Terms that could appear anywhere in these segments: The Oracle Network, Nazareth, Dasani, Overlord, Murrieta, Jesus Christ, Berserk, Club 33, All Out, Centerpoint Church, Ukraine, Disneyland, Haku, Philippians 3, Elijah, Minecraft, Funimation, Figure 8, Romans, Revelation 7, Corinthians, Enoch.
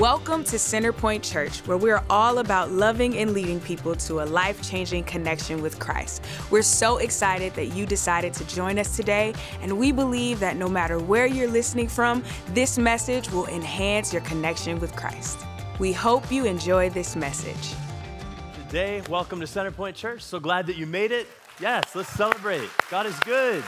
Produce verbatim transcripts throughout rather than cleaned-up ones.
Welcome to Centerpoint Church, where we're all about loving and leading people to a life-changing connection with Christ. We're so excited that you decided to join us today, and we believe that no matter where you're listening from, this message will enhance your connection with Christ. We hope you enjoy this message. Today, welcome to Centerpoint Church. So glad that you made it. Yes, let's celebrate. God is good.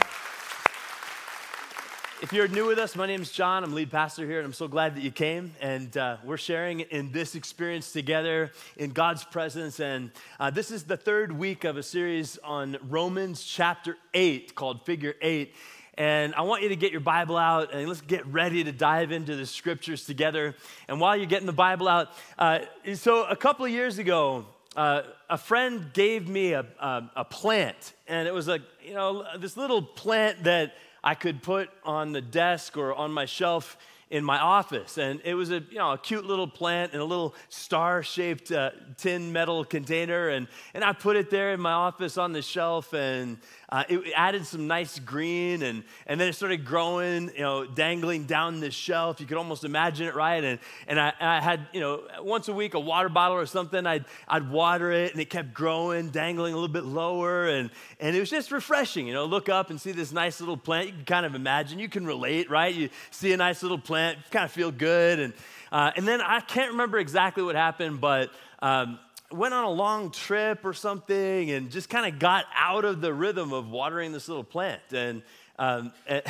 If you're new with us, my name's John. I'm lead pastor here, and I'm so glad that you came. And uh, we're sharing in this experience together in God's presence. And uh, this is the third week of a series on Romans chapter eight called Figure eight. And I want you to get your Bible out, and let's get ready to dive into the scriptures together. And while you're getting the Bible out, uh, so a couple of years ago, Uh, a friend gave me a, a, a plant, and it was like, you know, this little plant that I could put on the desk or on my shelf in my office, and it was a, you know, a cute little plant in a little star-shaped uh, tin metal container, and, and I put it there in my office on the shelf, and uh, it added some nice green, and, and then it started growing, you know, dangling down the shelf. You could almost imagine it, right? And and I, I had, you know, once a week a water bottle or something. I'd I'd water it, and it kept growing, dangling a little bit lower, and and it was just refreshing, you know. Look up and see this nice little plant. You can kind of imagine. You can relate, right? You see a nice little plant. Kind of feel good, and uh, and then I can't remember exactly what happened, but um, went on a long trip or something, and just kind of got out of the rhythm of watering this little plant, and um, and,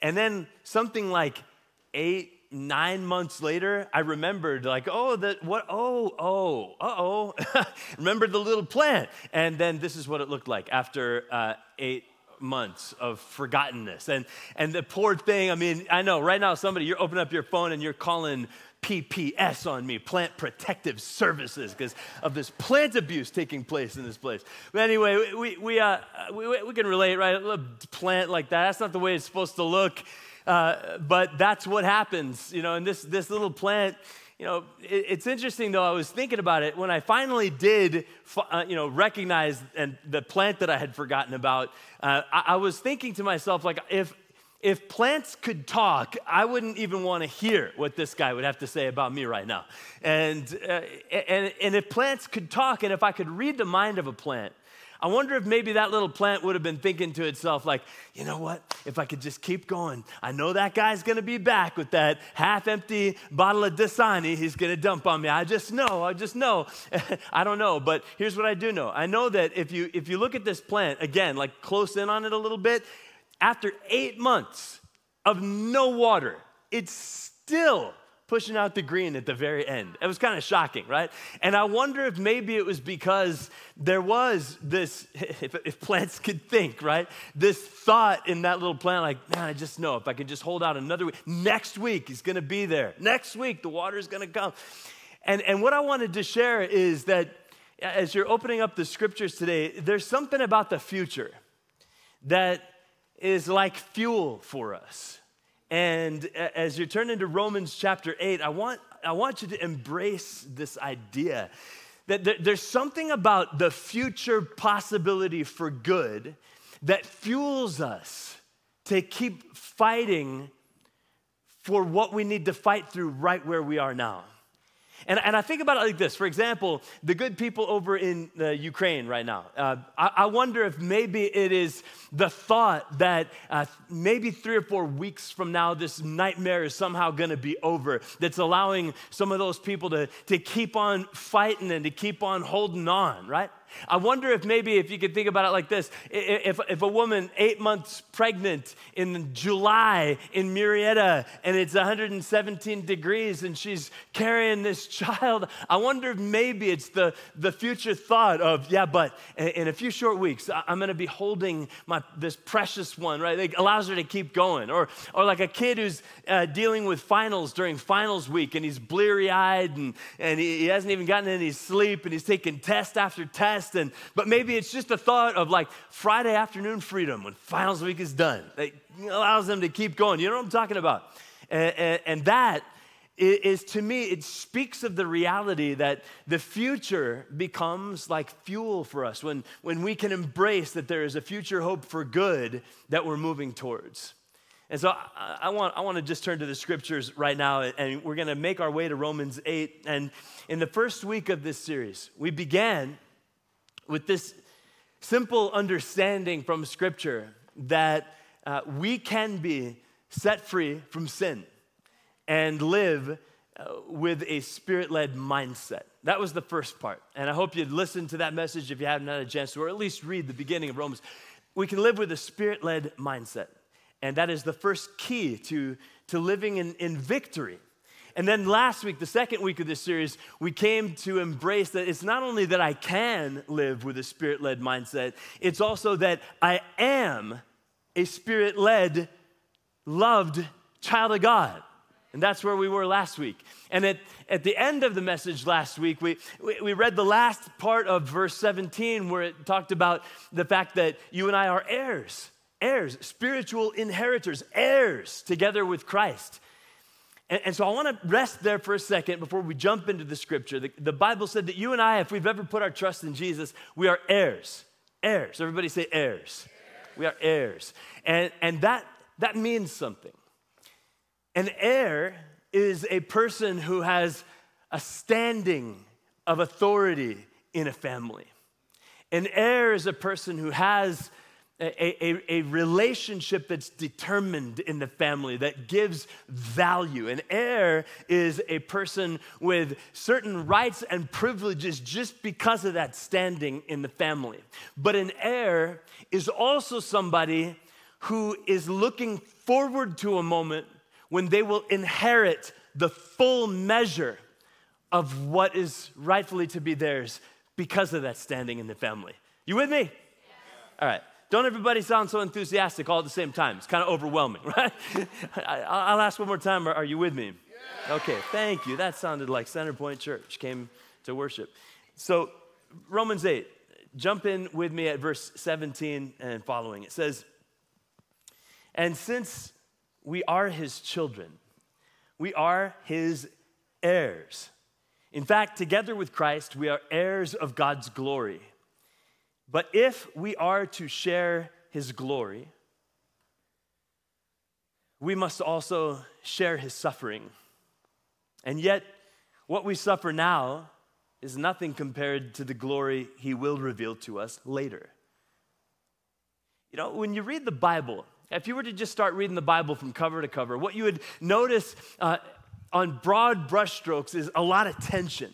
and then something like eight, nine months later, I remembered like, oh, that what? Oh, oh, uh oh, remembered the little plant, and then this is what it looked like after uh, eight. months of forgottenness. And and the poor thing, I mean, I know right now somebody, you're opening up your phone and you're calling P P S on me, Plant Protective Services, because of this plant abuse taking place in this place. But anyway, we we uh, we, we can relate, right? A little plant like that, that's not the way it's supposed to look. Uh, but that's what happens, you know, and this this little plant. You know, it's interesting, though, I was thinking about it. When I finally did, uh, you know, recognize and the plant that I had forgotten about, uh, I, I was thinking to myself, like, if if plants could talk, I wouldn't even want to hear what this guy would have to say about me right now. And, uh, and, and if plants could talk, and if I could read the mind of a plant, I wonder if maybe that little plant would have been thinking to itself, like, you know what, if I could just keep going, I know that guy's going to be back with that half-empty bottle of Dasani he's going to dump on me. I just know, I just know. I don't know, but here's what I do know. I know that if you if you look at this plant, again, like close in on it a little bit, after eight months of no water, it's still pushing out the green at the very end. It was kind of shocking, right? And I wonder if maybe it was because there was this, if, if plants could think, right? This thought in that little plant, like, man, I just know if I can just hold out another week, next week he's going to be there. Next week the water's going to come. And and what I wanted to share is that as you're opening up the scriptures today, there's something about the future that is like fuel for us. And as you turn into Romans chapter eight, I want I want you to embrace this idea that there, there's something about the future possibility for good that fuels us to keep fighting for what we need to fight through right where we are now. And, and I think about it like this. For example, the good people over in uh, Ukraine right now, uh, I, I wonder if maybe it is the thought that uh, maybe three or four weeks from now, this nightmare is somehow going to be over that's allowing some of those people to, to keep on fighting and to keep on holding on, right? I wonder if maybe if you could think about it like this, if, if a woman eight months pregnant in July in Murrieta and it's one hundred seventeen degrees and she's carrying this child, I wonder if maybe it's the, the future thought of, yeah, but in, in a few short weeks, I'm going to be holding my this precious one, right? It allows her to keep going. Or, or like a kid who's uh, dealing with finals during finals week and he's bleary-eyed and, and he, he hasn't even gotten any sleep and he's taking test after test. And, but maybe it's just the thought of like Friday afternoon freedom when finals week is done. It allows them to keep going. You know what I'm talking about? And, and, and that is, to me, it speaks of the reality that the future becomes like fuel for us when, when we can embrace that there is a future hope for good that we're moving towards. And so I, I want I want to just turn to the scriptures right now, and we're going to make our way to Romans eight. And in the first week of this series, we began with this simple understanding from scripture that uh, we can be set free from sin and live uh, with a spirit-led mindset. That was the first part. And I hope you'd listen to that message if you haven't had a chance to, or at least read the beginning of Romans. We can live with a spirit-led mindset. And that is the first key to, to living in, in victory. And then last week, the second week of this series, we came to embrace that it's not only that I can live with a spirit-led mindset, it's also that I am a spirit-led, loved child of God. And that's where we were last week. And at, at the end of the message last week, we, we, we read the last part of verse seventeen where it talked about the fact that you and I are heirs, heirs, spiritual inheritors, heirs together with Christ. And, and so I want to rest there for a second before we jump into the scripture. The, the Bible said that you and I, if we've ever put our trust in Jesus, we are heirs, heirs. Everybody say heirs. Heirs. We are heirs. And, and that, that means something. An heir is a person who has a standing of authority in a family. An heir is a person who has a, a, a relationship that's determined in the family, that gives value. An heir is a person with certain rights and privileges just because of that standing in the family. But an heir is also somebody who is looking forward to a moment when they will inherit the full measure of what is rightfully to be theirs because of that standing in the family. You with me? Yeah. All right. Don't everybody sound so enthusiastic all at the same time. It's kind of overwhelming, right? I'll ask one more time, are you with me? Yeah. Okay, thank you. That sounded like Centerpoint Church came to worship. So Romans eight, jump in with me at verse seventeen and following. It says, and since we are his children. We are his heirs. In fact, together with Christ, we are heirs of God's glory. But if we are to share his glory, we must also share his suffering. And yet, what we suffer now is nothing compared to the glory he will reveal to us later. You know, when you read the Bible, if you were to just start reading the Bible from cover to cover, what you would notice uh, on broad brushstrokes is a lot of tension.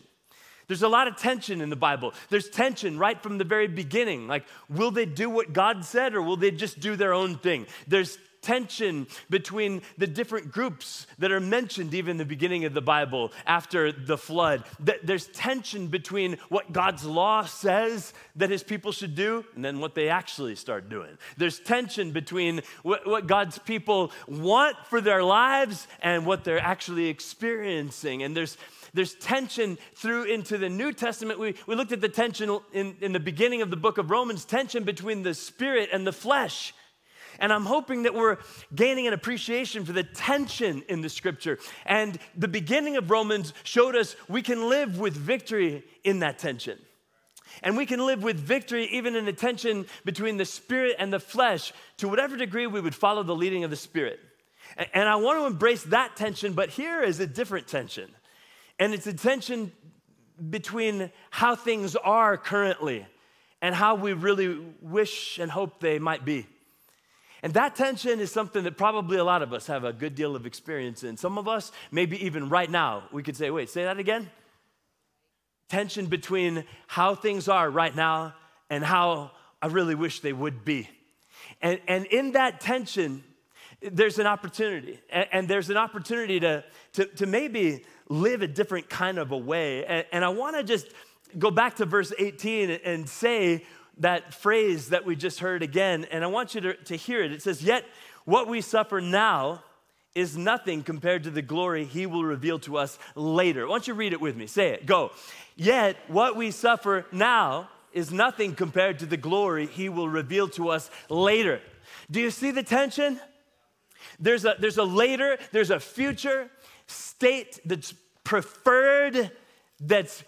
There's a lot of tension in the Bible. There's tension right from the very beginning. Like, will they do what God said or will they just do their own thing? There's tension between the different groups that are mentioned even in the beginning of the Bible after the flood. There's tension between what God's law says that his people should do and then what they actually start doing. There's tension between what God's people want for their lives and what they're actually experiencing. And there's There's tension through into the New Testament. We, we looked at the tension in, in the beginning of the book of Romans, tension between the spirit and the flesh. And I'm hoping that we're gaining an appreciation for the tension in the scripture. And the beginning of Romans showed us we can live with victory in that tension. And we can live with victory even in the tension between the spirit and the flesh to whatever degree we would follow the leading of the spirit. And, and I want to embrace that tension, but here is a different tension. And it's a tension between how things are currently and how we really wish and hope they might be. And that tension is something that probably a lot of us have a good deal of experience in. Some of us, maybe even right now, we could say, wait, say that again? Tension between how things are right now and how I really wish they would be. And, and in that tension, there's an opportunity. And, and there's an opportunity to, to, to maybe live a different kind of a way. And, and I want to just go back to verse eighteen and say that phrase that we just heard again, and I want you to, to hear it. It says, yet what we suffer now is nothing compared to the glory he will reveal to us later. Why don't you read it with me? Say it. Go. Yet what we suffer now is nothing compared to the glory he will reveal to us later. Do you see the tension? There's a, there's a later, there's a future state that's preferred, that's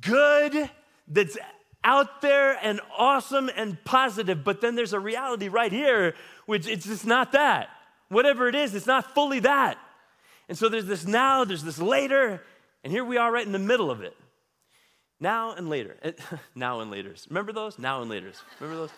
good, that's out there and awesome and positive, but then there's a reality right here, which it's just not that. whatever it is, it's not fully that. And so there's this now, there's this later, and here we are right in the middle of it. Now and later. Now and laters. Remember those? Now and laters. Remember those?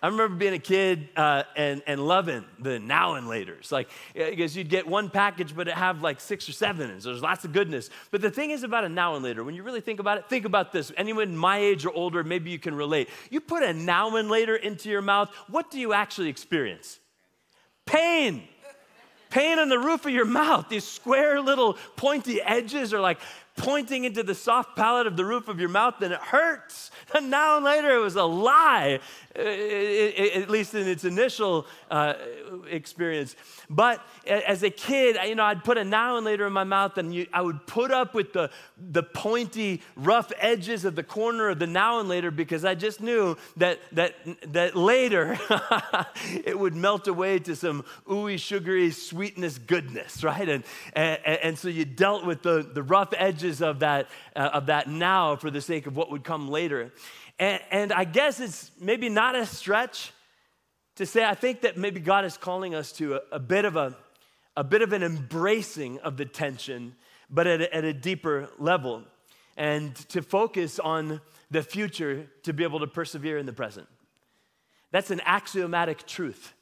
I remember being a kid uh, and, and loving the now and laters. Like, because you'd get one package, but it'd have like six or seven, and so there's lots of goodness. But the thing is about a now and later, when you really think about it, think about this. Anyone my age or older, maybe you can relate. You put a now and later into your mouth, what do you actually experience? Pain. Pain on the roof of your mouth. These square little pointy edges are like pointing into the soft palate of the roof of your mouth, and it hurts. And now and later, it was a lie, at least in its initial uh, experience. But as a kid, you know, I'd put a now and later in my mouth, and you, I would put up with the, the pointy, rough edges of the corner of the now and later, because I just knew that that that later it would melt away to some ooey, sugary sweetness, goodness, right? And and, and so you dealt with the, the rough edges of that uh, of that now for the sake of what would come later. And, and I guess it's maybe not a stretch to say, I think that maybe God is calling us to a, a bit of a, a bit of an embracing of the tension, but at a, at a deeper level, and to focus on the future to be able to persevere in the present. That's an axiomatic truth.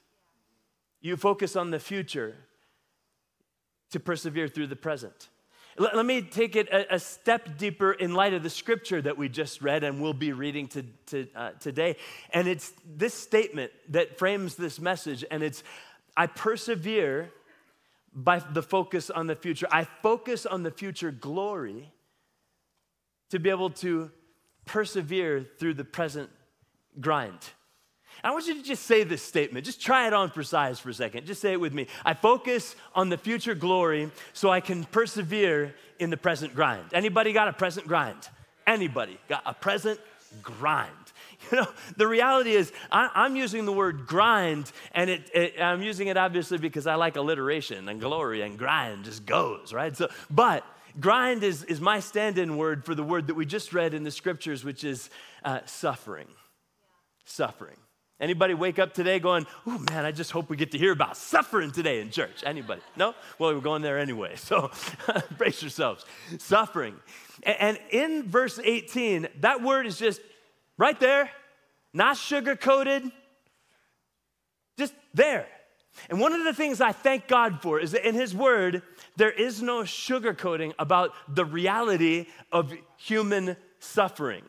You focus on the future to persevere through the present. Let me take it a step deeper in light of the scripture that we just read and we'll be reading to, to, uh, today. And it's this statement that frames this message, and it's, I persevere by the focus on the future. I focus on the future glory to be able to persevere through the present grind. I want you to just say this statement. Just try it on for size for a second. Just say it with me. I focus on the future glory so I can persevere in the present grind. Anybody got a present grind? Anybody got a present grind? You know, the reality is I, I'm using the word grind, and it, it, I'm using it obviously because I like alliteration, and glory and grind just goes, right? So, but grind is, is my stand-in word for the word that we just read in the scriptures, which is uh, suffering, yeah. Suffering. Anybody wake up today going, oh man, I just hope we get to hear about suffering today in church? Anybody? No? Well, we're going there anyway, so brace yourselves. Suffering. And in verse eighteen, that word is just right there, not sugar-coated, just there. And one of the things I thank God for is that in his word, there is no sugarcoating about the reality of human suffering.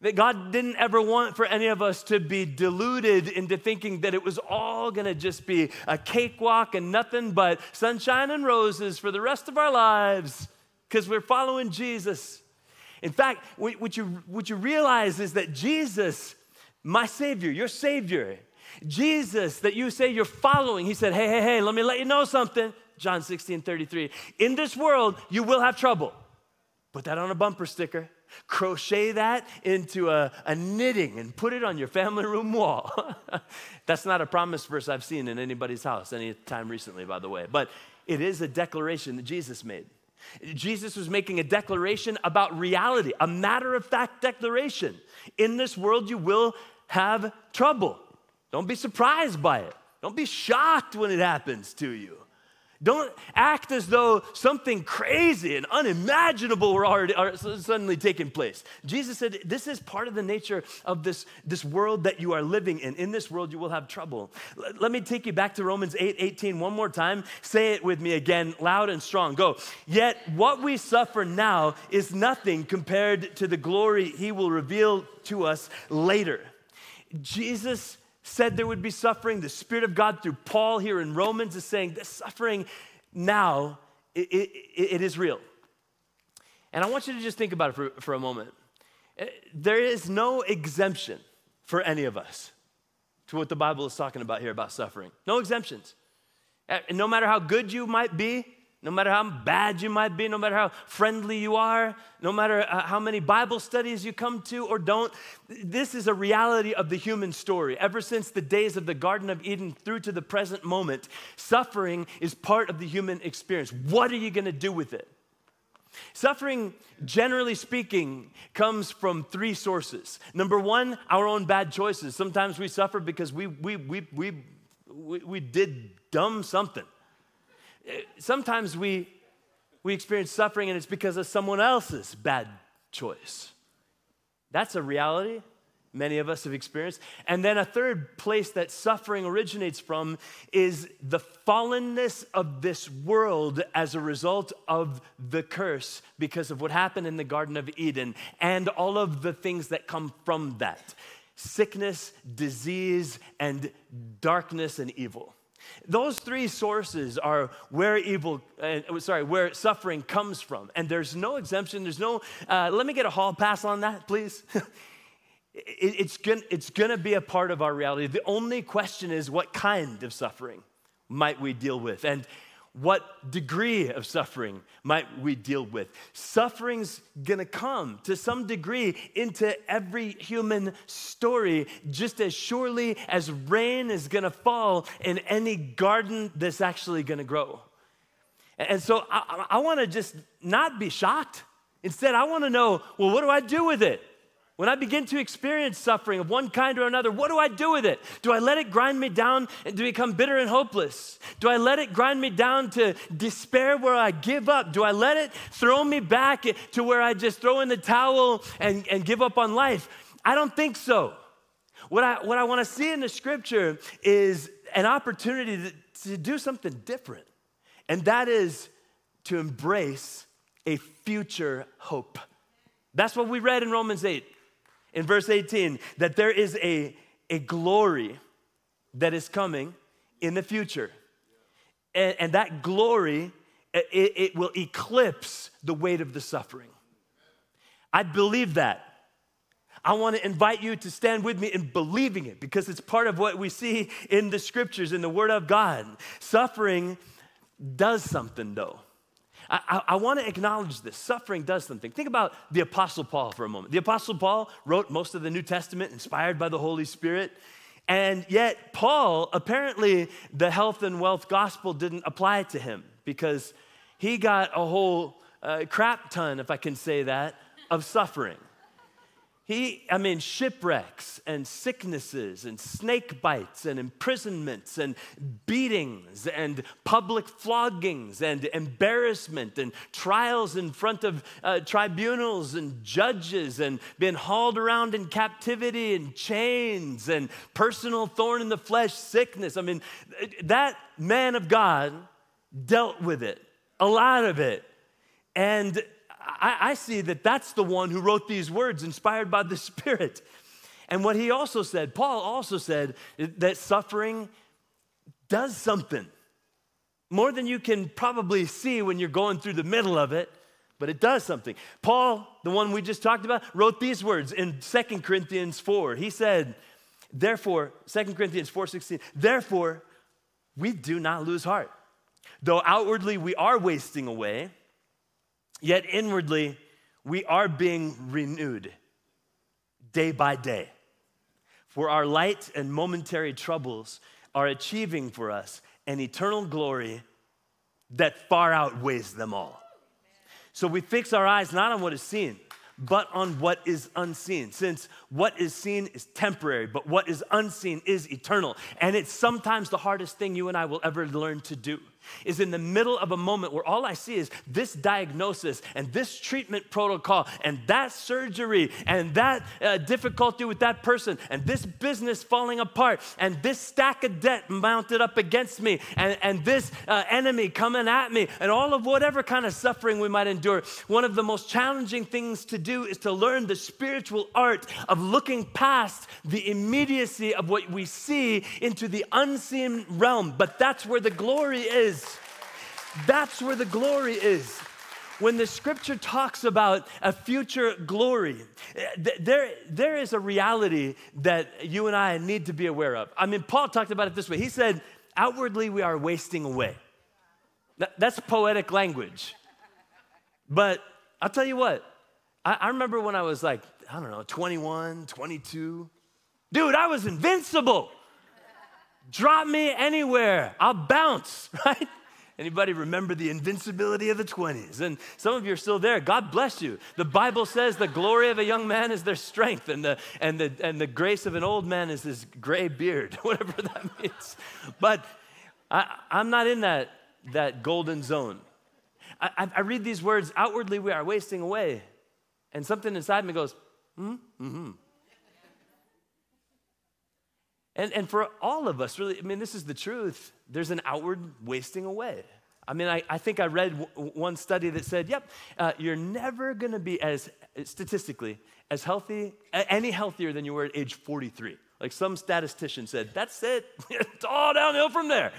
That God didn't ever want for any of us to be deluded into thinking that it was all going to just be a cakewalk and nothing but sunshine and roses for the rest of our lives because we're following Jesus. In fact, what you, what you realize is that Jesus, my Savior, your Savior, Jesus that you say you're following, he said, hey, hey, hey, let me let you know something. John sixteen thirty-three, in this world, you will have trouble. Put that on a bumper sticker. Crochet that into a, a knitting and put it on your family room wall. That's not a promise verse I've seen in anybody's house any time recently, by the way. But it is a declaration that Jesus made. Jesus was making a declaration about reality, a matter-of-fact declaration. In this world, you will have trouble. Don't be surprised by it. Don't be shocked when it happens to you. Don't act as though something crazy and unimaginable were already are suddenly taking place. Jesus said, this is part of the nature of this, this world that you are living in. In this world, you will have trouble. L- let me take you back to Romans eight eighteen one more time. Say it with me again, loud and strong. Go. Yet what we suffer now is nothing compared to the glory he will reveal to us later. Jesus said there would be suffering. The Spirit of God through Paul here in Romans is saying this suffering now, it, it, it is real. And I want you to just think about it for, for a moment. There is no exemption for any of us to what the Bible is talking about here about suffering. No exemptions. And no matter how good you might be, no matter how bad you might be, no matter how friendly you are, no matter how many Bible studies you come to or don't, this is a reality of the human story. Ever since the days of the Garden of Eden through to the present moment, suffering is part of the human experience. What are you going to do with it? Suffering, generally speaking, comes from three sources. Number one, our own bad choices. Sometimes we suffer because we we we we we, we did dumb something. Sometimes we we experience suffering and it's because of someone else's bad choice. That's a reality many of us have experienced. And then a third place that suffering originates from is the fallenness of this world as a result of the curse because of what happened in the Garden of Eden and all of the things that come from that. Sickness, disease, and darkness and evil. Those three sources are where evil, uh, sorry, where suffering comes from. And there's no exemption. There's no, uh, let me get a hall pass on that, please. It, it's gonna, it's gonna be a part of our reality. The only question is what kind of suffering might we deal with? And what degree of suffering might we deal with? Suffering's gonna come to some degree into every human story just as surely as rain is gonna fall in any garden that's actually gonna grow. And so I, I wanna just not be shocked. Instead, I wanna know, well, what do I do with it? When I begin to experience suffering of one kind or another, what do I do with it? Do I let it grind me down and to become bitter and hopeless? Do I let it grind me down to despair where I give up? Do I let it throw me back to where I just throw in the towel and, and give up on life? I don't think so. What I, what I want to see in the scripture is an opportunity to, to do something different. And that is to embrace a future hope. That's what we read in Romans eight. In verse eighteen, that there is a, a glory that is coming in the future. And, and that glory, it, it will eclipse the weight of the suffering. I believe that. I want to invite you to stand with me in believing it because it's part of what we see in the scriptures, in the Word of God. Suffering does something, though. I, I want to acknowledge this. Suffering does something. Think about the Apostle Paul for a moment. The Apostle Paul wrote most of the New Testament inspired by the Holy Spirit. And yet Paul, apparently the health and wealth gospel didn't apply to him because he got a whole uh, crap ton, if I can say that, of suffering. He, I mean, shipwrecks and sicknesses and snake bites and imprisonments and beatings and public floggings and embarrassment and trials in front of uh, tribunals and judges and being hauled around in captivity and chains and personal thorn in the flesh sickness. I mean, that man of God dealt with it, a lot of it. And I see that that's the one who wrote these words inspired by the Spirit. And what he also said, Paul also said, that suffering does something. More than you can probably see when you're going through the middle of it, but it does something. Paul, the one we just talked about, wrote these words in Second Corinthians four. He said, therefore, Second Corinthians four sixteen, therefore, we do not lose heart. Though outwardly we are wasting away, yet inwardly, we are being renewed day by day. For our light and momentary troubles are achieving for us an eternal glory that far outweighs them all. So we fix our eyes not on what is seen, but on what is unseen. Since what is seen is temporary, but what is unseen is eternal. And it's sometimes the hardest thing you and I will ever learn to do. Is in the middle of a moment where all I see is this diagnosis and this treatment protocol and that surgery and that uh, difficulty with that person and this business falling apart and this stack of debt mounted up against me and, and this uh, enemy coming at me and all of whatever kind of suffering we might endure. One of the most challenging things to do is to learn the spiritual art of looking past the immediacy of what we see into the unseen realm. But that's where the glory is. That's where the glory is. When the scripture talks about a future glory, there, there is a reality that you and I need to be aware of. I mean, Paul talked about it this way. He said, outwardly we are wasting away. That's poetic language. But I'll tell you what, I, I remember when I was like, I don't know, twenty-one, twenty-two. Dude, I was invincible. Drop me anywhere, I'll bounce, right? Anybody remember the invincibility of the twenties? And some of you are still there. God bless you. The Bible says the glory of a young man is their strength, and the and the and the grace of an old man is his gray beard, whatever that means. But I, I'm not in that that golden zone. I, I read these words, outwardly we are wasting away, and something inside me goes, hmm, mm-hmm. And, and for all of us, really, I mean, this is the truth. There's an outward wasting away. I mean, I, I think I read w- one study that said, yep, uh, you're never going to be as, statistically, as healthy, any healthier than you were at age forty-three. Like some statistician said, that's it. It's all downhill from there.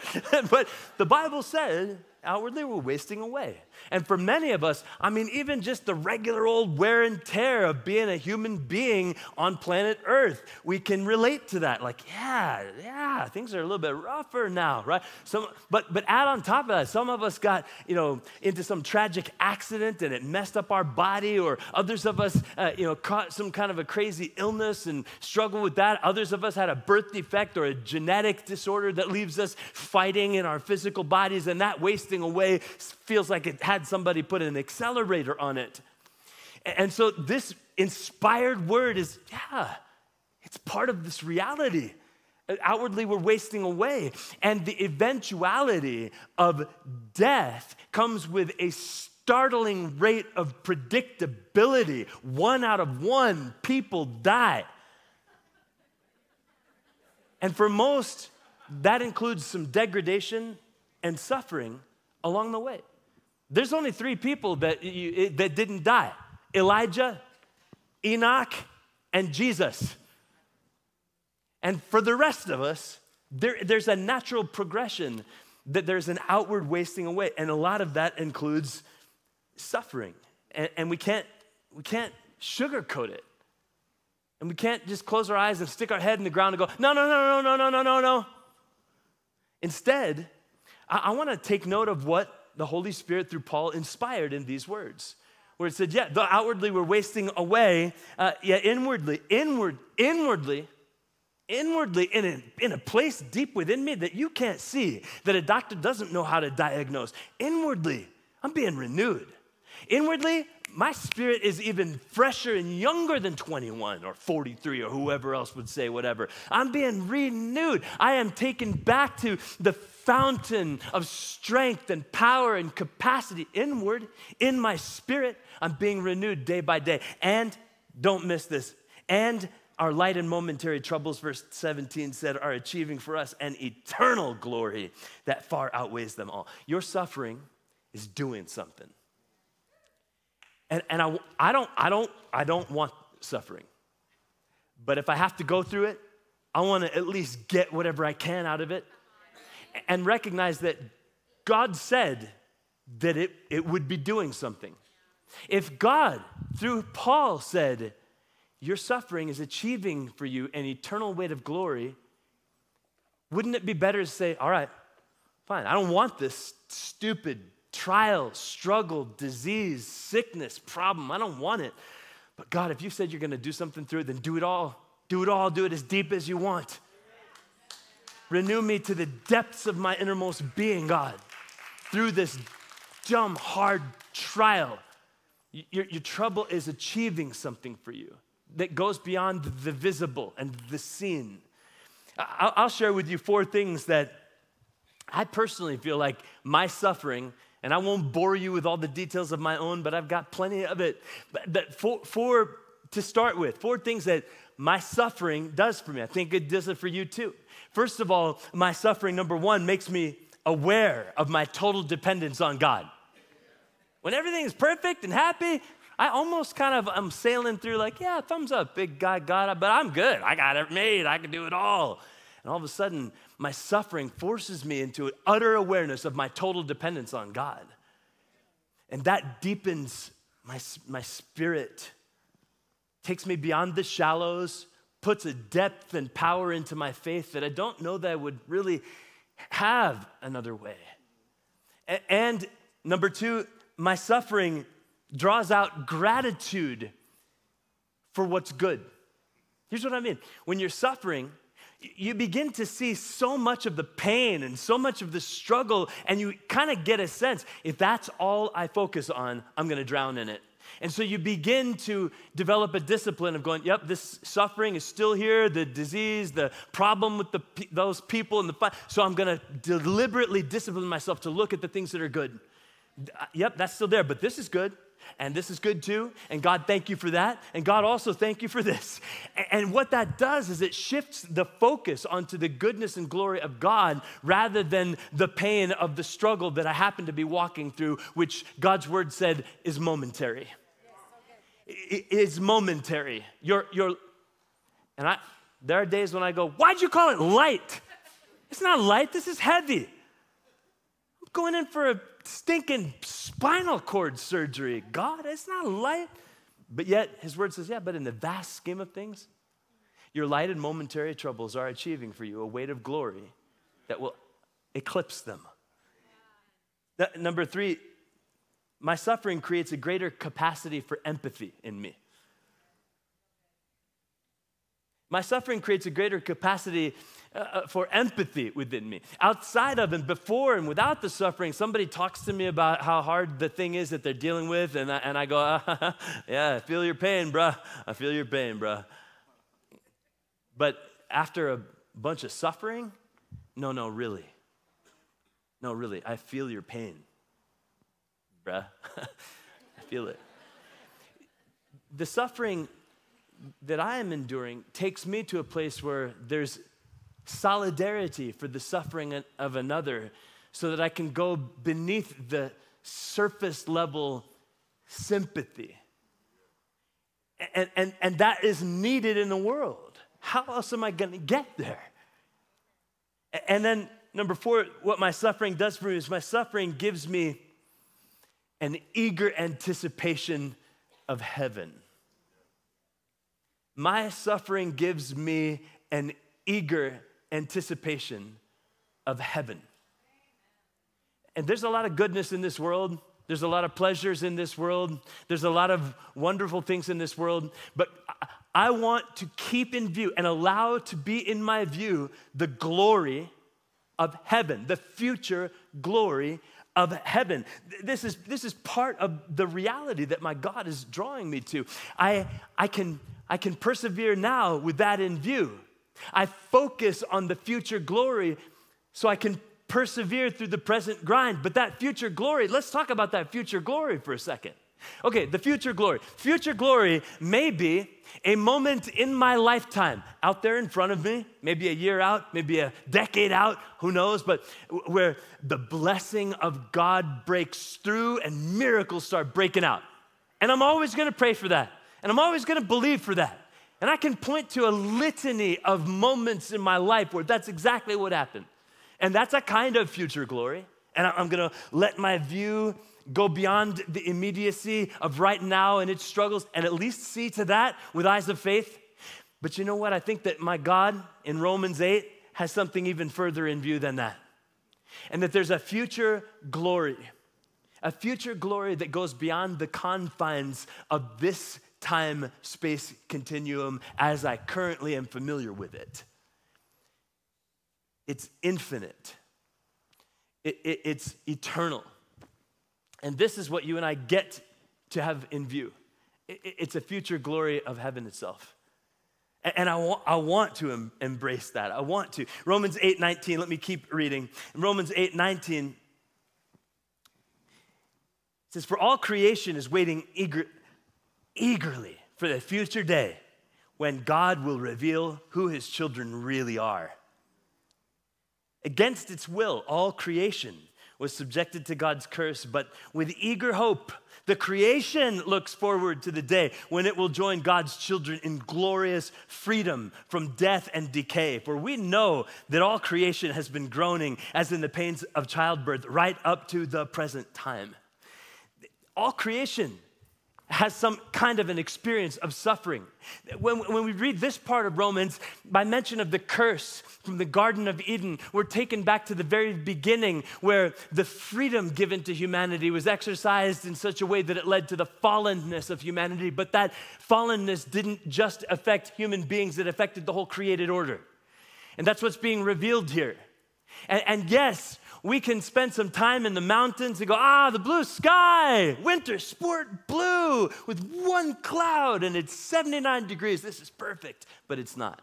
But the Bible said, outwardly, we're wasting away. And for many of us, I mean, even just the regular old wear and tear of being a human being on planet Earth, we can relate to that. Like, yeah, yeah, things are a little bit rougher now, right? Some, but but add on top of that, some of us got, you know, into some tragic accident and it messed up our body, or others of us, uh, you know, caught some kind of a crazy illness and struggled with that. Others of us had a birth defect or a genetic disorder that leaves us fighting in our physical bodies, and that wasting away feels like it had somebody put an accelerator on it. And so this inspired word is, yeah, it's part of this reality. Outwardly, we're wasting away. And the eventuality of death comes with a startling rate of predictability. One out of one people die. And for most, that includes some degradation and suffering along the way. There's only three people that you, that didn't die: Elijah, Enoch, and Jesus. And for the rest of us, there, there's a natural progression that there's an outward wasting away, and a lot of that includes suffering. And, and we can't we can't sugarcoat it, and we can't just close our eyes and stick our head in the ground and go, no, no, no, no, no, no, no, no. Instead, I want to take note of what the Holy Spirit through Paul inspired in these words, where it said, yeah, though outwardly we're wasting away, uh, yet yeah, inwardly, inward, inwardly, inwardly in a, in a place deep within me that you can't see, that a doctor doesn't know how to diagnose. Inwardly, I'm being renewed. Inwardly, my spirit is even fresher and younger than twenty-one or forty-three or whoever else would say whatever. I'm being renewed. I am taken back to the fountain of strength and power and capacity inward in my spirit. I'm being renewed day by day. And don't miss this. And our light and momentary troubles, verse seventeen said, are achieving for us an eternal glory that far outweighs them all. Your suffering is doing something. And, and I, I don't, I don't, I don't want suffering. But if I have to go through it, I want to at least get whatever I can out of it, and recognize that God said that it, it would be doing something. If God, through Paul, said, your suffering is achieving for you an eternal weight of glory, wouldn't it be better to say, all right, fine, I don't want this stupid trial, struggle, disease, sickness, problem. I don't want it. But God, if you said you're going to do something through it, then do it all. Do it all. Do it as deep as you want. Renew me to the depths of my innermost being, God, through this dumb, hard trial. Your, your trouble is achieving something for you that goes beyond the visible and the seen. I'll share with you four things that I personally feel like my suffering, and I won't bore you with all the details of my own, but I've got plenty of it. But, but four, four, to start with, four things that my suffering does for me. I think it does it for you too. First of all, my suffering, number one, makes me aware of my total dependence on God. When everything is perfect and happy, I almost kind of am sailing through like, yeah, thumbs up, big guy, God, but I'm good. I got it made. I can do it all. And all of a sudden, my suffering forces me into an utter awareness of my total dependence on God. And that deepens my, my spirit, takes me beyond the shallows, puts a depth and power into my faith that I don't know that I would really have another way. And number two, my suffering draws out gratitude for what's good. Here's what I mean. When you're suffering, you begin to see so much of the pain and so much of the struggle, and you kind of get a sense, if that's all I focus on, I'm going to drown in it. And so you begin to develop a discipline of going, yep, this suffering is still here, the disease, the problem with the, those people, and the so I'm going to deliberately discipline myself to look at the things that are good. Yep, that's still there, but this is good, and this is good too, and God, thank you for that, and God, also thank you for this. And what that does is it shifts the focus onto the goodness and glory of God rather than the pain of the struggle that I happen to be walking through, which God's word said is momentary. It is momentary. You're, you're, and I, there are days when I go, why'd you call it light? It's not light, this is heavy. I'm going in for a stinking spinal cord surgery. God, it's not light. But yet his word says, yeah, but in the vast scheme of things, your light and momentary troubles are achieving for you a weight of glory that will eclipse them. Yeah. That, number three, my suffering creates a greater capacity for empathy in me. My suffering creates a greater capacity Uh, for empathy within me. Outside of and before and without the suffering, somebody talks to me about how hard the thing is that they're dealing with, and I, and I go, ah, yeah, I feel your pain, bruh. I feel your pain, bruh. But after a bunch of suffering, no, no, really. No, really, I feel your pain, bruh. I feel it. The suffering that I am enduring takes me to a place where there's solidarity for the suffering of another so that I can go beneath the surface level sympathy. And, and, and that is needed in the world. How else am I going to get there? And then number four, what my suffering does for me is my suffering gives me an eager anticipation of heaven. My suffering gives me an eager anticipation of heaven. And there's a lot of goodness in this world. There's a lot of pleasures in this world. There's a lot of wonderful things in this world. But I want to keep in view and allow to be in my view the glory of heaven, the future glory of heaven. This is, this is part of the reality that my God is drawing me to. I, I can, I can persevere now with that in view. I focus on the future glory so I can persevere through the present grind. But that future glory, let's talk about that future glory for a second. Okay, the future glory. Future glory may be a moment in my lifetime out there in front of me, maybe a year out, maybe a decade out, who knows, but where the blessing of God breaks through and miracles start breaking out. And I'm always going to pray for that. And I'm always going to believe for that. And I can point to a litany of moments in my life where that's exactly what happened. And that's a kind of future glory. And I'm going to let my view go beyond the immediacy of right now and its struggles and at least see to that with eyes of faith. But you know what? I think that my God in Romans eight has something even further in view than that. And that there's a future glory, a future glory that goes beyond the confines of this time, space, continuum, as I currently am familiar with it. It's infinite. It, it, it's eternal. And this is what you and I get to have in view. It, it's a future glory of heaven itself. And, and I, wa- I want to em- embrace that. I want to. Romans eight nineteen, let me keep reading. In Romans eight nineteen, it says, for all creation is waiting eagerly, eagerly for the future day when God will reveal who his children really are. Against its will, all creation was subjected to God's curse, but with eager hope, the creation looks forward to the day when it will join God's children in glorious freedom from death and decay. For we know that all creation has been groaning as in the pains of childbirth right up to the present time. All creation has some kind of an experience of suffering. When, when we read this part of Romans, by mention of the curse from the Garden of Eden, we're taken back to the very beginning where the freedom given to humanity was exercised in such a way that it led to the fallenness of humanity, but that fallenness didn't just affect human beings, it affected the whole created order. And that's what's being revealed here. And, and yes, we can spend some time in the mountains and go, ah, the blue sky, winter sport blue with one cloud and it's seventy-nine degrees. This is perfect, but it's not.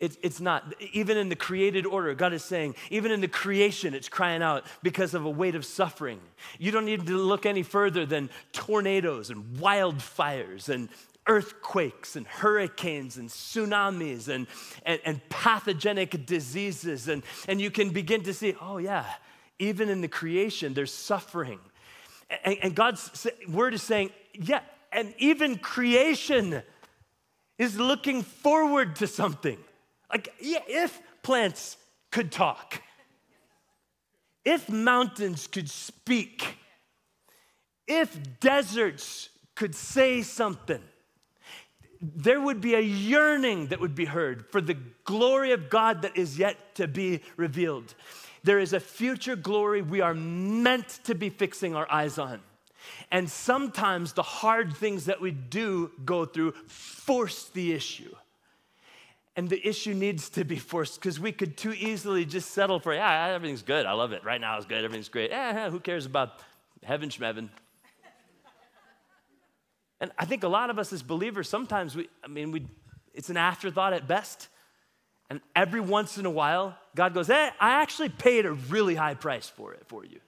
It's, it's not. Even in the created order, God is saying, even in the creation, it's crying out because of a weight of suffering. You don't need to look any further than tornadoes and wildfires and earthquakes and hurricanes and tsunamis and, and, and pathogenic diseases. And, and you can begin to see, oh yeah, even in the creation, there's suffering. And, and God's word is saying, yeah, and even creation is looking forward to something. Like, yeah, if plants could talk, if mountains could speak, if deserts could say something, there would be a yearning that would be heard for the glory of God that is yet to be revealed. There is a future glory we are meant to be fixing our eyes on. And sometimes the hard things that we do go through force the issue. And the issue needs to be forced because we could too easily just settle for, yeah, everything's good. I love it. Right now it's good. Everything's great. Eh, who cares about heaven shmeven? And I think a lot of us as believers, sometimes we, I mean, we, it's an afterthought at best. And every once in a while, God goes, hey, I actually paid a really high price for it for you.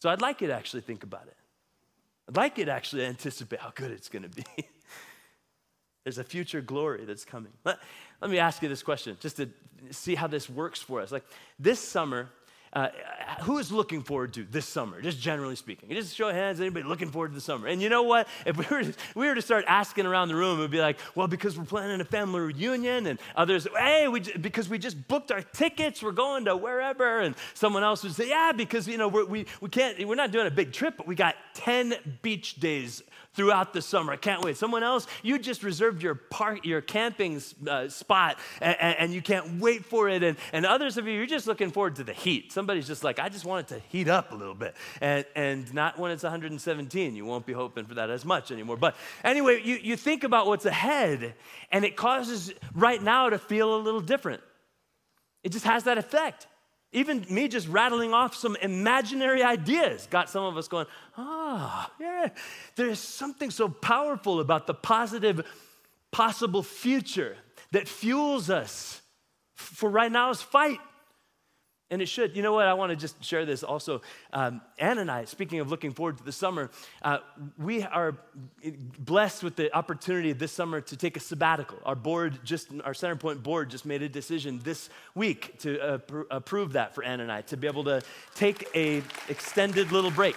So I'd like you to actually think about it. I'd like you to actually anticipate how good it's going to be. There's a future glory that's coming. Let, let me ask you this question just to see how this works for us. Like this summer, Uh, who is looking forward to this summer, just generally speaking? You just show of hands, anybody looking forward to the summer? And you know what? If we were to, we were to start asking around the room, it would be like, well, because we're planning a family reunion, and others, hey, we j- because we just booked our tickets, we're going to wherever. And someone else would say, yeah, because you know we're, we we can't, we're not doing a big trip, but we got ten beach days throughout the summer. I can't wait. Someone else, you just reserved your park, your camping uh, spot, and, and you can't wait for it. And, and others of you, you're just looking forward to the heat. Somebody's just like, I just want it to heat up a little bit. And and not when it's one hundred seventeen. You won't be hoping for that as much anymore. But anyway, you, you think about what's ahead, and it causes right now to feel a little different. It just has that effect. Even me just rattling off some imaginary ideas got some of us going, ah, oh, yeah. There's something so powerful about the positive possible future that fuels us for right now's fight. And it should. You know what? I want to just share this also. Um, Ann and I, speaking of looking forward to the summer, uh, we are blessed with the opportunity this summer to take a sabbatical. Our board, just our Centerpoint board, just made a decision this week to uh, pr- approve that for Ann and I to be able to take a extended little break.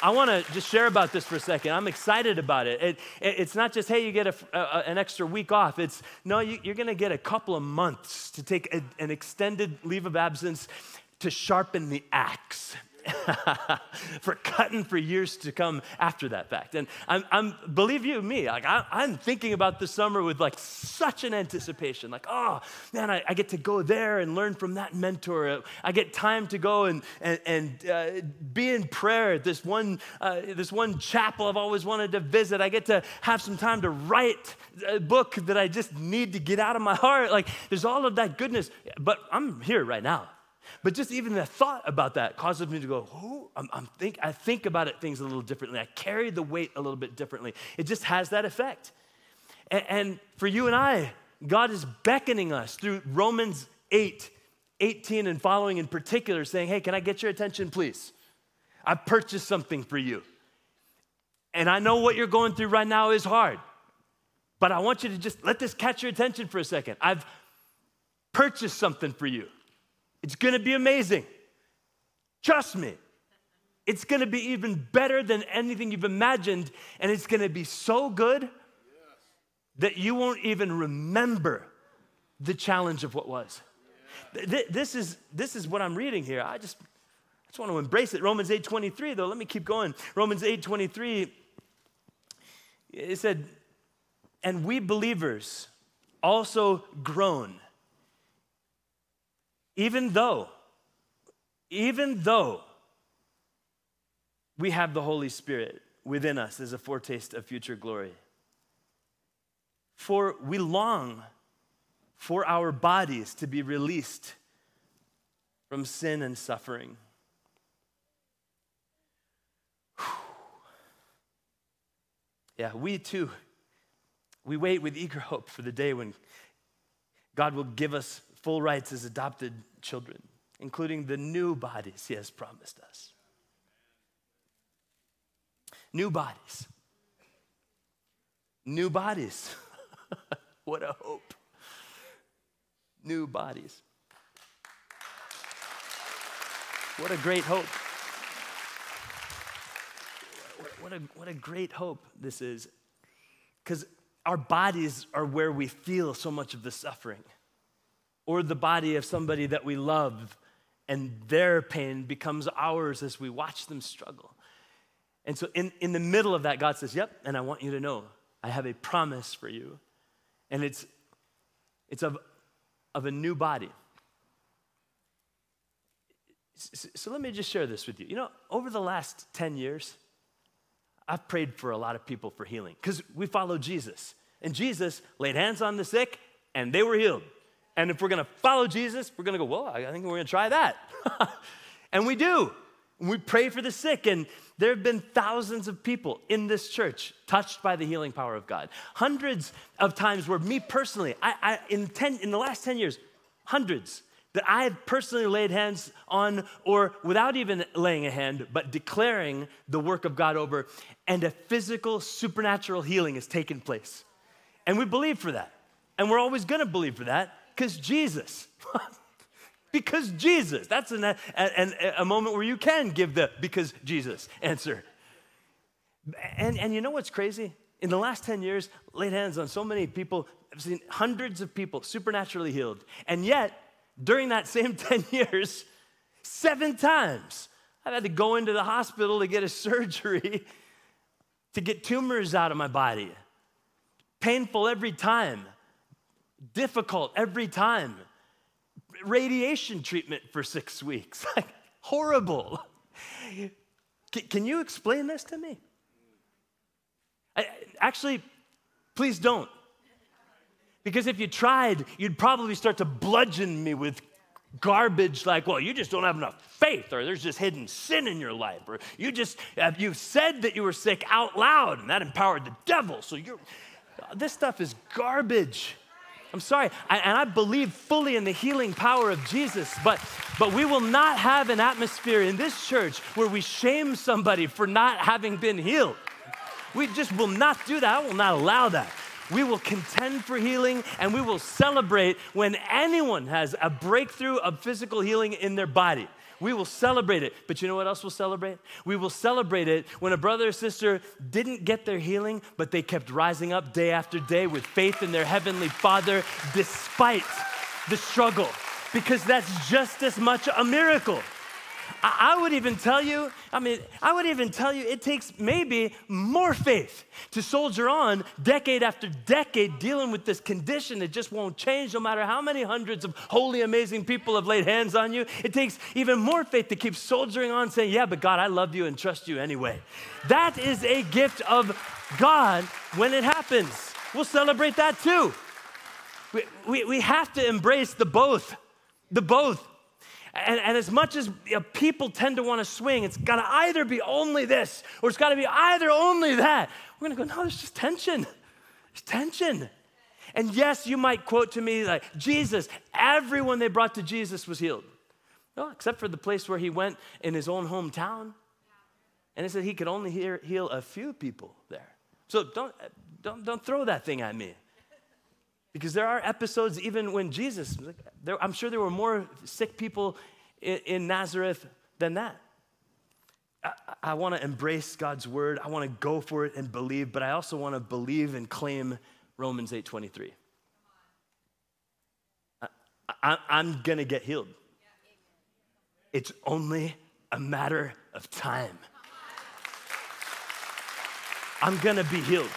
I want to just share about this for a second. I'm excited about it. it, it it's not just, hey, you get a, a, an extra week off. It's, no, you, you're going to get a couple of months to take a, an extended leave of absence to sharpen the axe for cutting for years to come after that fact. And I'm, I'm believe you me, like I, I'm thinking about the summer with like such an anticipation. Like, oh man, I, I get to go there and learn from that mentor. I get time to go and and, and uh, be in prayer at this one uh, this one chapel I've always wanted to visit. I get to have some time to write a book that I just need to get out of my heart. Like, there's all of that goodness, but I'm here right now. But just even the thought about that causes me to go, oh, I'm, I'm think, I think about it things a little differently. I carry the weight a little bit differently. It just has that effect. And, and for you and I, God is beckoning us through Romans eight, eighteen and following in particular, saying, hey, can I get your attention, please? I purchased something for you. And I know what you're going through right now is hard. But I want you to just let this catch your attention for a second. I've purchased something for you. It's going to be amazing. Trust me. It's going to be even better than anything you've imagined, and it's going to be so good yes. that you won't even remember the challenge of what was. Yeah. Th- this is, this is what I'm reading here. I just, I just want to embrace it. Romans eight twenty-three, though. Let me keep going. Romans eight twenty-three, it said, and we believers also groan. Even though, even though we have the Holy Spirit within us as a foretaste of future glory. For we long for our bodies to be released from sin and suffering. Whew. Yeah, we too, we wait with eager hope for the day when God will give us full rights as adopted children, including the new bodies he has promised us. New bodies. New bodies. What a hope. New bodies. What a great hope. What a, what a great hope this is. Because our bodies are where we feel so much of the suffering. Or the body of somebody that we love, and their pain becomes ours as we watch them struggle. And so in, in the middle of that, God says, yep, and I want you to know, I have a promise for you. And it's it's of, of a new body. So let me just share this with you. You know, over the last ten years, I've prayed for a lot of people for healing because we follow Jesus. And Jesus laid hands on the sick and they were healed. And if we're going to follow Jesus, we're going to go, well, I think we're going to try that. And we do. We pray for the sick, and there have been thousands of people in this church touched by the healing power of God. Hundreds of times where me personally, I, I in, ten, in the last ten years, hundreds that I have personally laid hands on, or without even laying a hand, but declaring the work of God over, and a physical, supernatural healing has taken place. And we believe for that. And we're always going to believe for that because Jesus. Because Jesus. That's an, a, a, a moment where you can give the because Jesus answer. And, and you know what's crazy? In the last ten years, laid hands on so many people. I've seen hundreds of people supernaturally healed. And yet, during that same ten years, seven times, I've had to go into the hospital to get a surgery to get tumors out of my body. Painful every time. Difficult every time. Radiation treatment for six weeks. Like, horrible. Can, can you explain this to me? I, actually, please don't. Because if you tried, you'd probably start to bludgeon me with garbage like, well, you just don't have enough faith, or there's just hidden sin in your life, or you just, you said that you were sick out loud, and that empowered the devil. So you're, this stuff is garbage. I'm sorry, I, and I believe fully in the healing power of Jesus, but, but we will not have an atmosphere in this church where we shame somebody for not having been healed. We just will not do that. I will not allow that. We will contend for healing, and we will celebrate when anyone has a breakthrough of physical healing in their body. We will celebrate it. But you know what else we'll celebrate? We will celebrate it when a brother or sister didn't get their healing, but they kept rising up day after day with faith in their Heavenly Father despite the struggle, because that's just as much a miracle. I would even tell you, I mean, I would even tell you it takes maybe more faith to soldier on decade after decade dealing with this condition that just won't change no matter how many hundreds of holy, amazing people have laid hands on you. It takes even more faith to keep soldiering on saying, yeah, but God, I love you and trust you anyway. That is a gift of God when it happens. We'll celebrate that too. We, we, we have to embrace the both, the both. And, and as much as you know, people tend to want to swing, it's got to either be only this, or it's got to be either only that. We're going to go, no, there's just tension. There's tension. And yes, you might quote to me like, Jesus, everyone they brought to Jesus was healed. No, except for the place where he went in his own hometown. And it said he could only hear, heal a few people there. So don't, don't, don't throw that thing at me. Because there are episodes even when Jesus, there, I'm sure there were more sick people in, in Nazareth than that. I, I want to embrace God's word. I want to go for it and believe, but I also want to believe and claim Romans eight twenty-three. I, I, I'm going to get healed. It's only a matter of time. I'm going to be healed.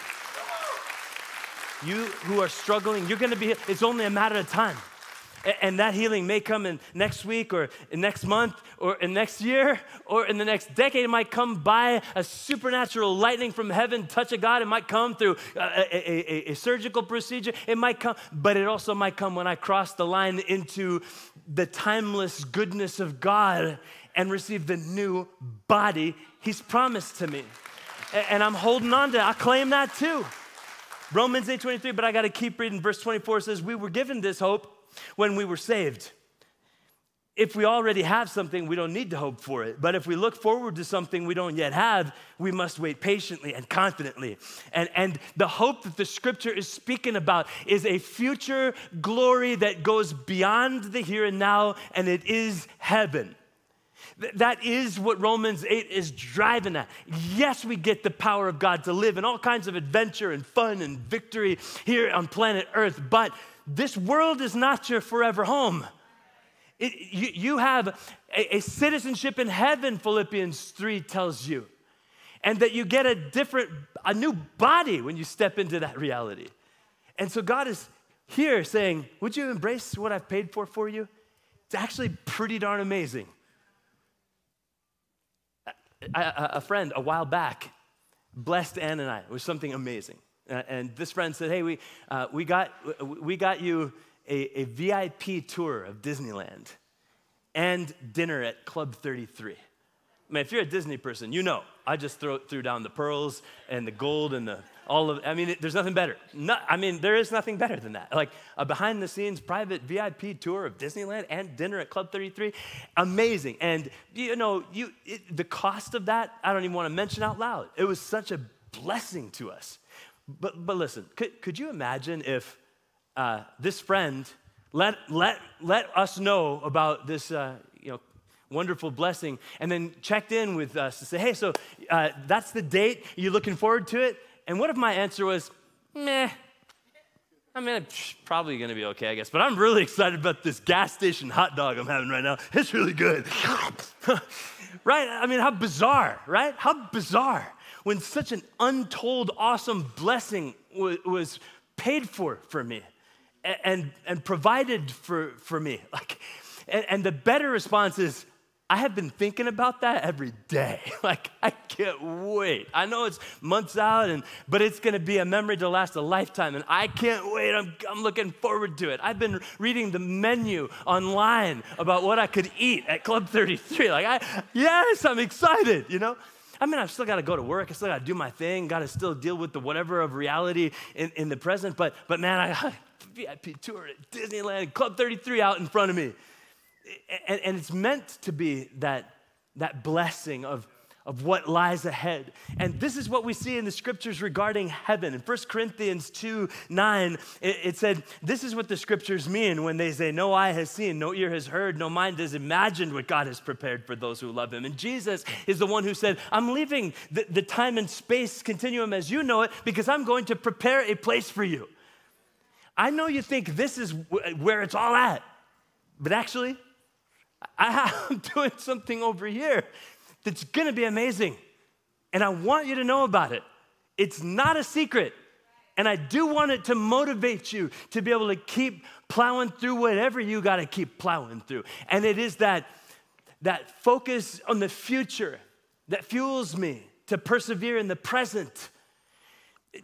You who are struggling, you're going to be healed. It's only a matter of time. And that healing may come in next week or in next month or in next year or in the next decade. It might come by a supernatural lightning from heaven, touch of God. It might come through a, a, a surgical procedure. It might come, but it also might come when I cross the line into the timeless goodness of God and receive the new body He's promised to me. And I'm holding on to it. I claim that too. Romans eight twenty-three, but I got to keep reading. Verse twenty-four says, we were given this hope when we were saved. If we already have something, we don't need to hope for it. But if we look forward to something we don't yet have, we must wait patiently and confidently. And, and the hope that the scripture is speaking about is a future glory that goes beyond the here and now, and it is heaven. That is what Romans eight is driving at. Yes, we get the power of God to live in all kinds of adventure and fun and victory here on planet Earth, but this world is not your forever home. It, you, you have a, a citizenship in heaven, Philippians three tells you, and that you get a different, a new body when you step into that reality. And so God is here saying, would you embrace what I've paid for for you? It's actually pretty darn amazing. A friend a while back blessed Ann and I with something amazing. And this friend said, hey, we uh, we got we got you a, a V I P tour of Disneyland and dinner at Club thirty-three. I mean, if you're a Disney person, you know, I just throw, threw down the pearls and the gold and the all of, I mean, it, there's nothing better. No, I mean, there is nothing better than that. Like a behind-the-scenes private V I P tour of Disneyland and dinner at Club thirty-three, amazing. And, you know, you it, the cost of that, I don't even want to mention out loud. It was such a blessing to us. But but listen, could, could you imagine if uh, this friend let, let, let us know about this, uh, you know, wonderful blessing, and then checked in with us to say, hey, so uh, that's the date, are you looking forward to it? And what if my answer was, meh, I mean, I'm probably gonna be okay, I guess, but I'm really excited about this gas station hot dog I'm having right now. It's really good. Right? I mean, how bizarre, right? How bizarre when such an untold, awesome blessing w- was paid for for me and, and provided for, for me. Like, and, and the better response is, I have been thinking about that every day. Like, I can't wait. I know it's months out, and but it's gonna be a memory to last a lifetime, and I can't wait. I'm, I'm looking forward to it. I've been reading the menu online about what I could eat at Club thirty-three. Like, I, yes, I'm excited, you know? I mean, I've still gotta go to work. I still gotta do my thing. Gotta still deal with the whatever of reality in, in the present, but, but man, I got a V I P tour at Disneyland, Club thirty-three out in front of me. And, and it's meant to be that, that blessing of, of what lies ahead. And this is what we see in the scriptures regarding heaven. In First Corinthians two nine, it, it said, this is what the scriptures mean when they say, no eye has seen, no ear has heard, no mind has imagined what God has prepared for those who love him. And Jesus is the one who said, I'm leaving the, the time and space continuum as you know it because I'm going to prepare a place for you. I know you think this is w- where it's all at, but actually, I'm doing something over here that's gonna be amazing, and I want you to know about it. It's not a secret, and I do want it to motivate you to be able to keep plowing through whatever you gotta keep plowing through. And it is that, that focus on the future that fuels me to persevere in the present.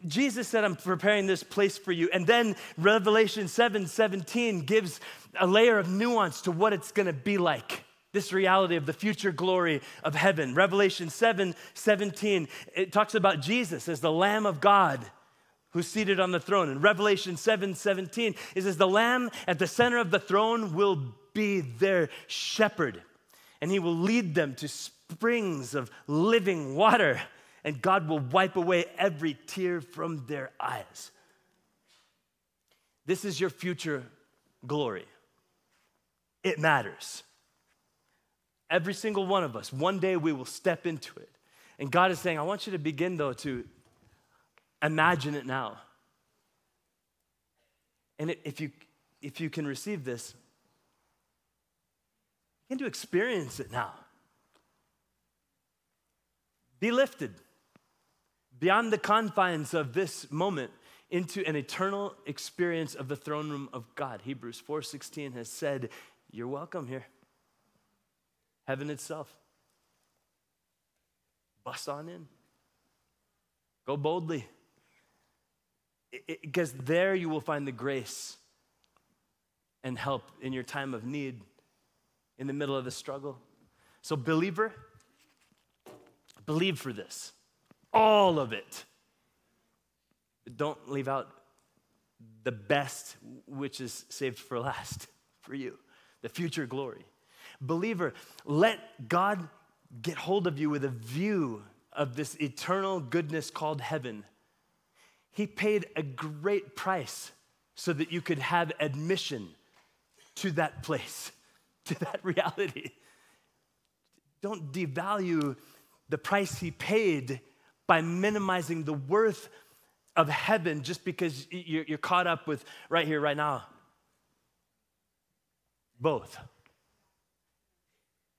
Jesus said, I'm preparing this place for you. And then Revelation seven seventeen gives a layer of nuance to what it's gonna be like, this reality of the future glory of heaven. Revelation seven seventeen, it talks about Jesus as the Lamb of God who's seated on the throne. And Revelation seven seventeen, it says, the Lamb at the center of the throne will be their shepherd, and he will lead them to springs of living water. And God will wipe away every tear from their eyes. This is your future glory. It matters. Every single one of us, one day we will step into it. And God is saying, I want you to begin, though, to imagine it now. And if you, if you can receive this, begin to experience it now. Be lifted beyond the confines of this moment into an eternal experience of the throne room of God. Hebrews four sixteen has said, you're welcome here. Heaven itself. Bust on in. Go boldly. Because there you will find the grace and help in your time of need, in the middle of the struggle. So believer, believe for this. All of it. Don't leave out the best, which is saved for last for you, the future glory. Believer, let God get hold of you with a view of this eternal goodness called heaven. He paid a great price so that you could have admission to that place, to that reality. Don't devalue the price he paid by minimizing the worth of heaven just because you're caught up with right here, right now. Both.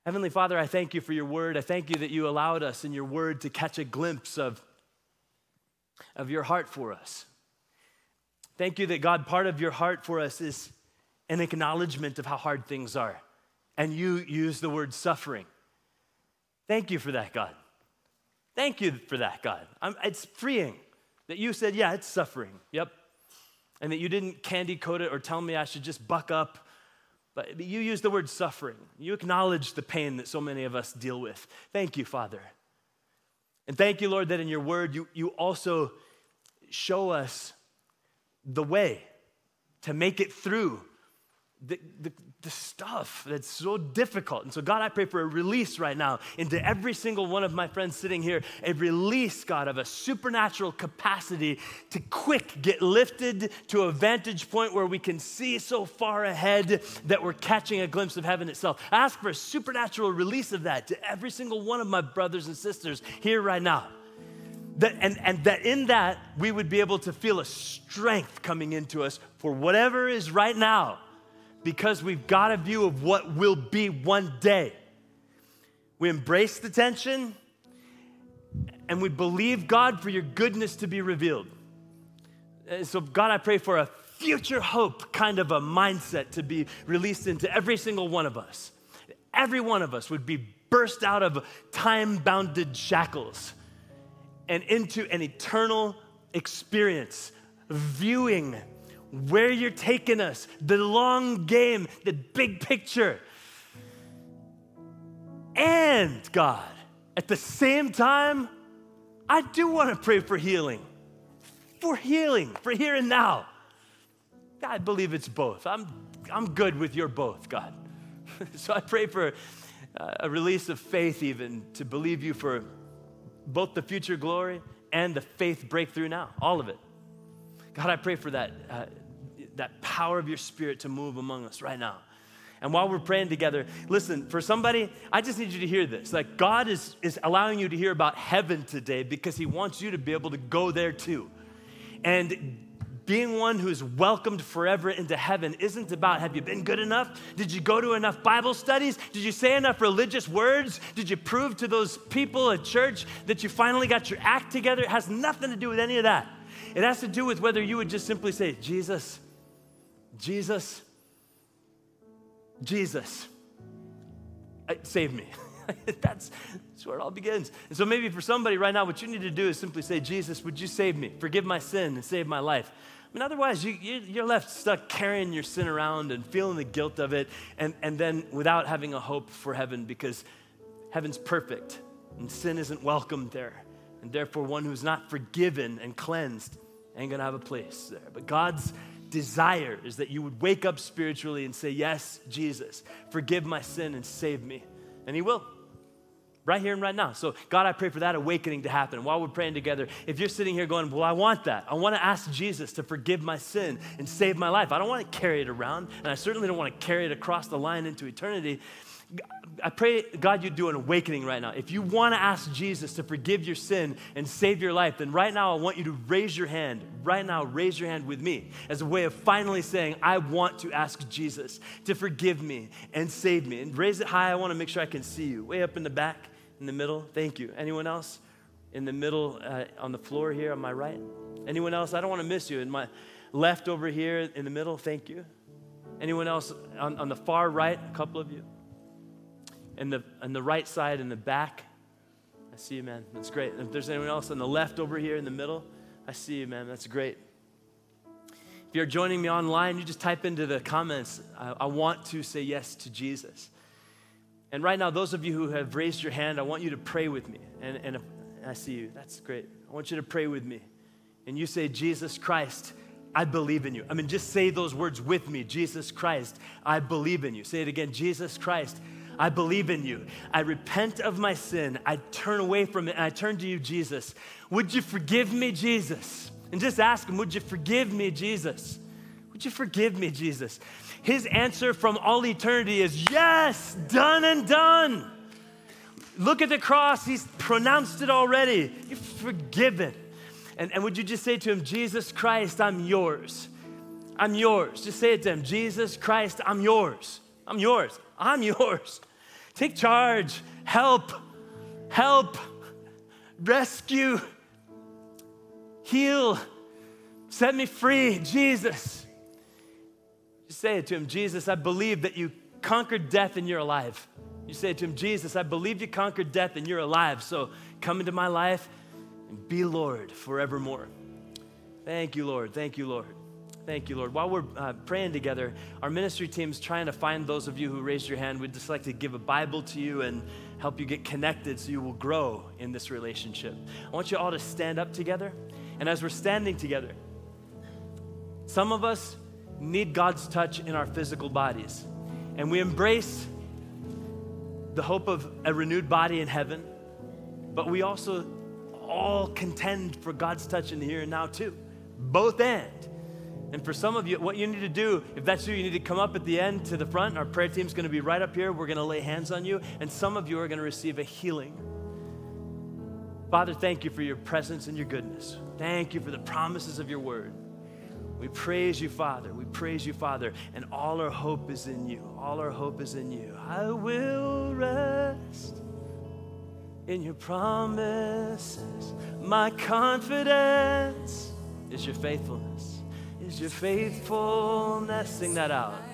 Heavenly Father, I thank you for your word. I thank you that you allowed us in your word to catch a glimpse of, of your heart for us. Thank you that, God, part of your heart for us is an acknowledgement of how hard things are. And you use the word suffering. Thank you for that, God. Thank you for that, God. I'm, it's freeing. That you said, yeah, it's suffering, yep. And that you didn't candy coat it or tell me I should just buck up. But you used the word suffering. You acknowledged the pain that so many of us deal with. Thank you, Father. And thank you, Lord, that in your word, you, you also show us the way to make it through the, the, the stuff that's so difficult. And so, God, I pray for a release right now into every single one of my friends sitting here, a release, God, of a supernatural capacity to quick get lifted to a vantage point where we can see so far ahead that we're catching a glimpse of heaven itself. I ask for a supernatural release of that to every single one of my brothers and sisters here right now. That, and, and that in that, we would be able to feel a strength coming into us for whatever is right now, because we've got a view of what will be one day. We embrace the tension, and we believe, God, for your goodness to be revealed. And so, God, I pray for a future hope kind of a mindset to be released into every single one of us. Every one of us would be burst out of time-bounded shackles and into an eternal experience, viewing where you're taking us, the long game, the big picture. And God, at the same time, I do want to pray for healing, for healing, for here and now. I believe it's both. I'm, I'm good with your both, God. So I pray for a release of faith even to believe you for both the future glory and the faith breakthrough now, all of it. God, I pray for that uh, that power of your spirit to move among us right now. And while we're praying together, listen, for somebody, I just need you to hear this. Like, God is, is allowing you to hear about heaven today because he wants you to be able to go there too. And being one who is welcomed forever into heaven isn't about, have you been good enough? Did you go to enough Bible studies? Did you say enough religious words? Did you prove to those people at church that you finally got your act together? It has nothing to do with any of that. It has to do with whether you would just simply say, Jesus, Jesus, Jesus, save me. that's, that's where it all begins. And so maybe for somebody right now, what you need to do is simply say, Jesus, would you save me? Forgive my sin and save my life. I mean, otherwise, you, you, you're left stuck carrying your sin around and feeling the guilt of it, and, and then without having a hope for heaven, because heaven's perfect and sin isn't welcomed there. And therefore, one who's not forgiven and cleansed ain't gonna have a place there. But God's desire is that you would wake up spiritually and say, yes, Jesus, forgive my sin and save me. And he will, right here and right now. So God, I pray for that awakening to happen. While we're praying together, if you're sitting here going, well, I want that. I wanna ask Jesus to forgive my sin and save my life. I don't wanna carry it around, and I certainly don't wanna carry it across the line into eternity. I pray, God, you do an awakening right now. If you want to ask Jesus to forgive your sin and save your life, then right now I want you to raise your hand. Right now, raise your hand with me as a way of finally saying, I want to ask Jesus to forgive me and save me. And raise it high. I want to make sure I can see you. Way up in the back, in the middle. Thank you. Anyone else? In the middle, uh, on the floor here on my right? Anyone else? I don't want to miss you. In my left over here in the middle, thank you. Anyone else on, on the far right? A couple of you. And the on the right side in the back. I see you, man. That's great. If there's anyone else on the left over here in the middle, I see you, man. That's great. If you're joining me online, you just type into the comments, I, I want to say yes to Jesus. And right now, those of you who have raised your hand, I want you to pray with me. And, and if, I see you. That's great. I want you to pray with me. And you say, Jesus Christ, I believe in you. I mean, just say those words with me. Jesus Christ, I believe in you. Say it again. Jesus Christ, I believe in you. I repent of my sin. I turn away from it. And I turn to you, Jesus. Would you forgive me, Jesus? And just ask him, would you forgive me, Jesus? Would you forgive me, Jesus? His answer from all eternity is yes, done and done. Look at the cross. He's pronounced it already. You're forgiven. And, and would you just say to him, Jesus Christ, I'm yours. I'm yours. Just say it to him, Jesus Christ, I'm yours. I'm yours. I'm yours. Take charge. Help. Help. Rescue. Heal. Set me free, Jesus. Just say it to him, Jesus, I believe that you conquered death and you're alive. You say to him, Jesus, I believe you conquered death and you're alive. So come into my life and be Lord forevermore. Thank you, Lord. Thank you, Lord. Thank you, Lord. While we're uh, praying together, our ministry team's trying to find those of you who raised your hand. We'd just like to give a Bible to you and help you get connected so you will grow in this relationship. I want you all to stand up together. And as we're standing together, some of us need God's touch in our physical bodies. And we embrace the hope of a renewed body in heaven, but we also all contend for God's touch in the here and now too, both and. And for some of you, what you need to do, if that's you, you need to come up at the end to the front. Our prayer team's gonna be right up here. We're gonna lay hands on you, and some of you are gonna receive a healing. Father, thank you for your presence and your goodness. Thank you for the promises of your word. We praise you, Father. We praise you, Father. And all our hope is in you. All our hope is in you. I will rest in your promises. My confidence is your faithfulness. Is your faithfulness. Sing that out.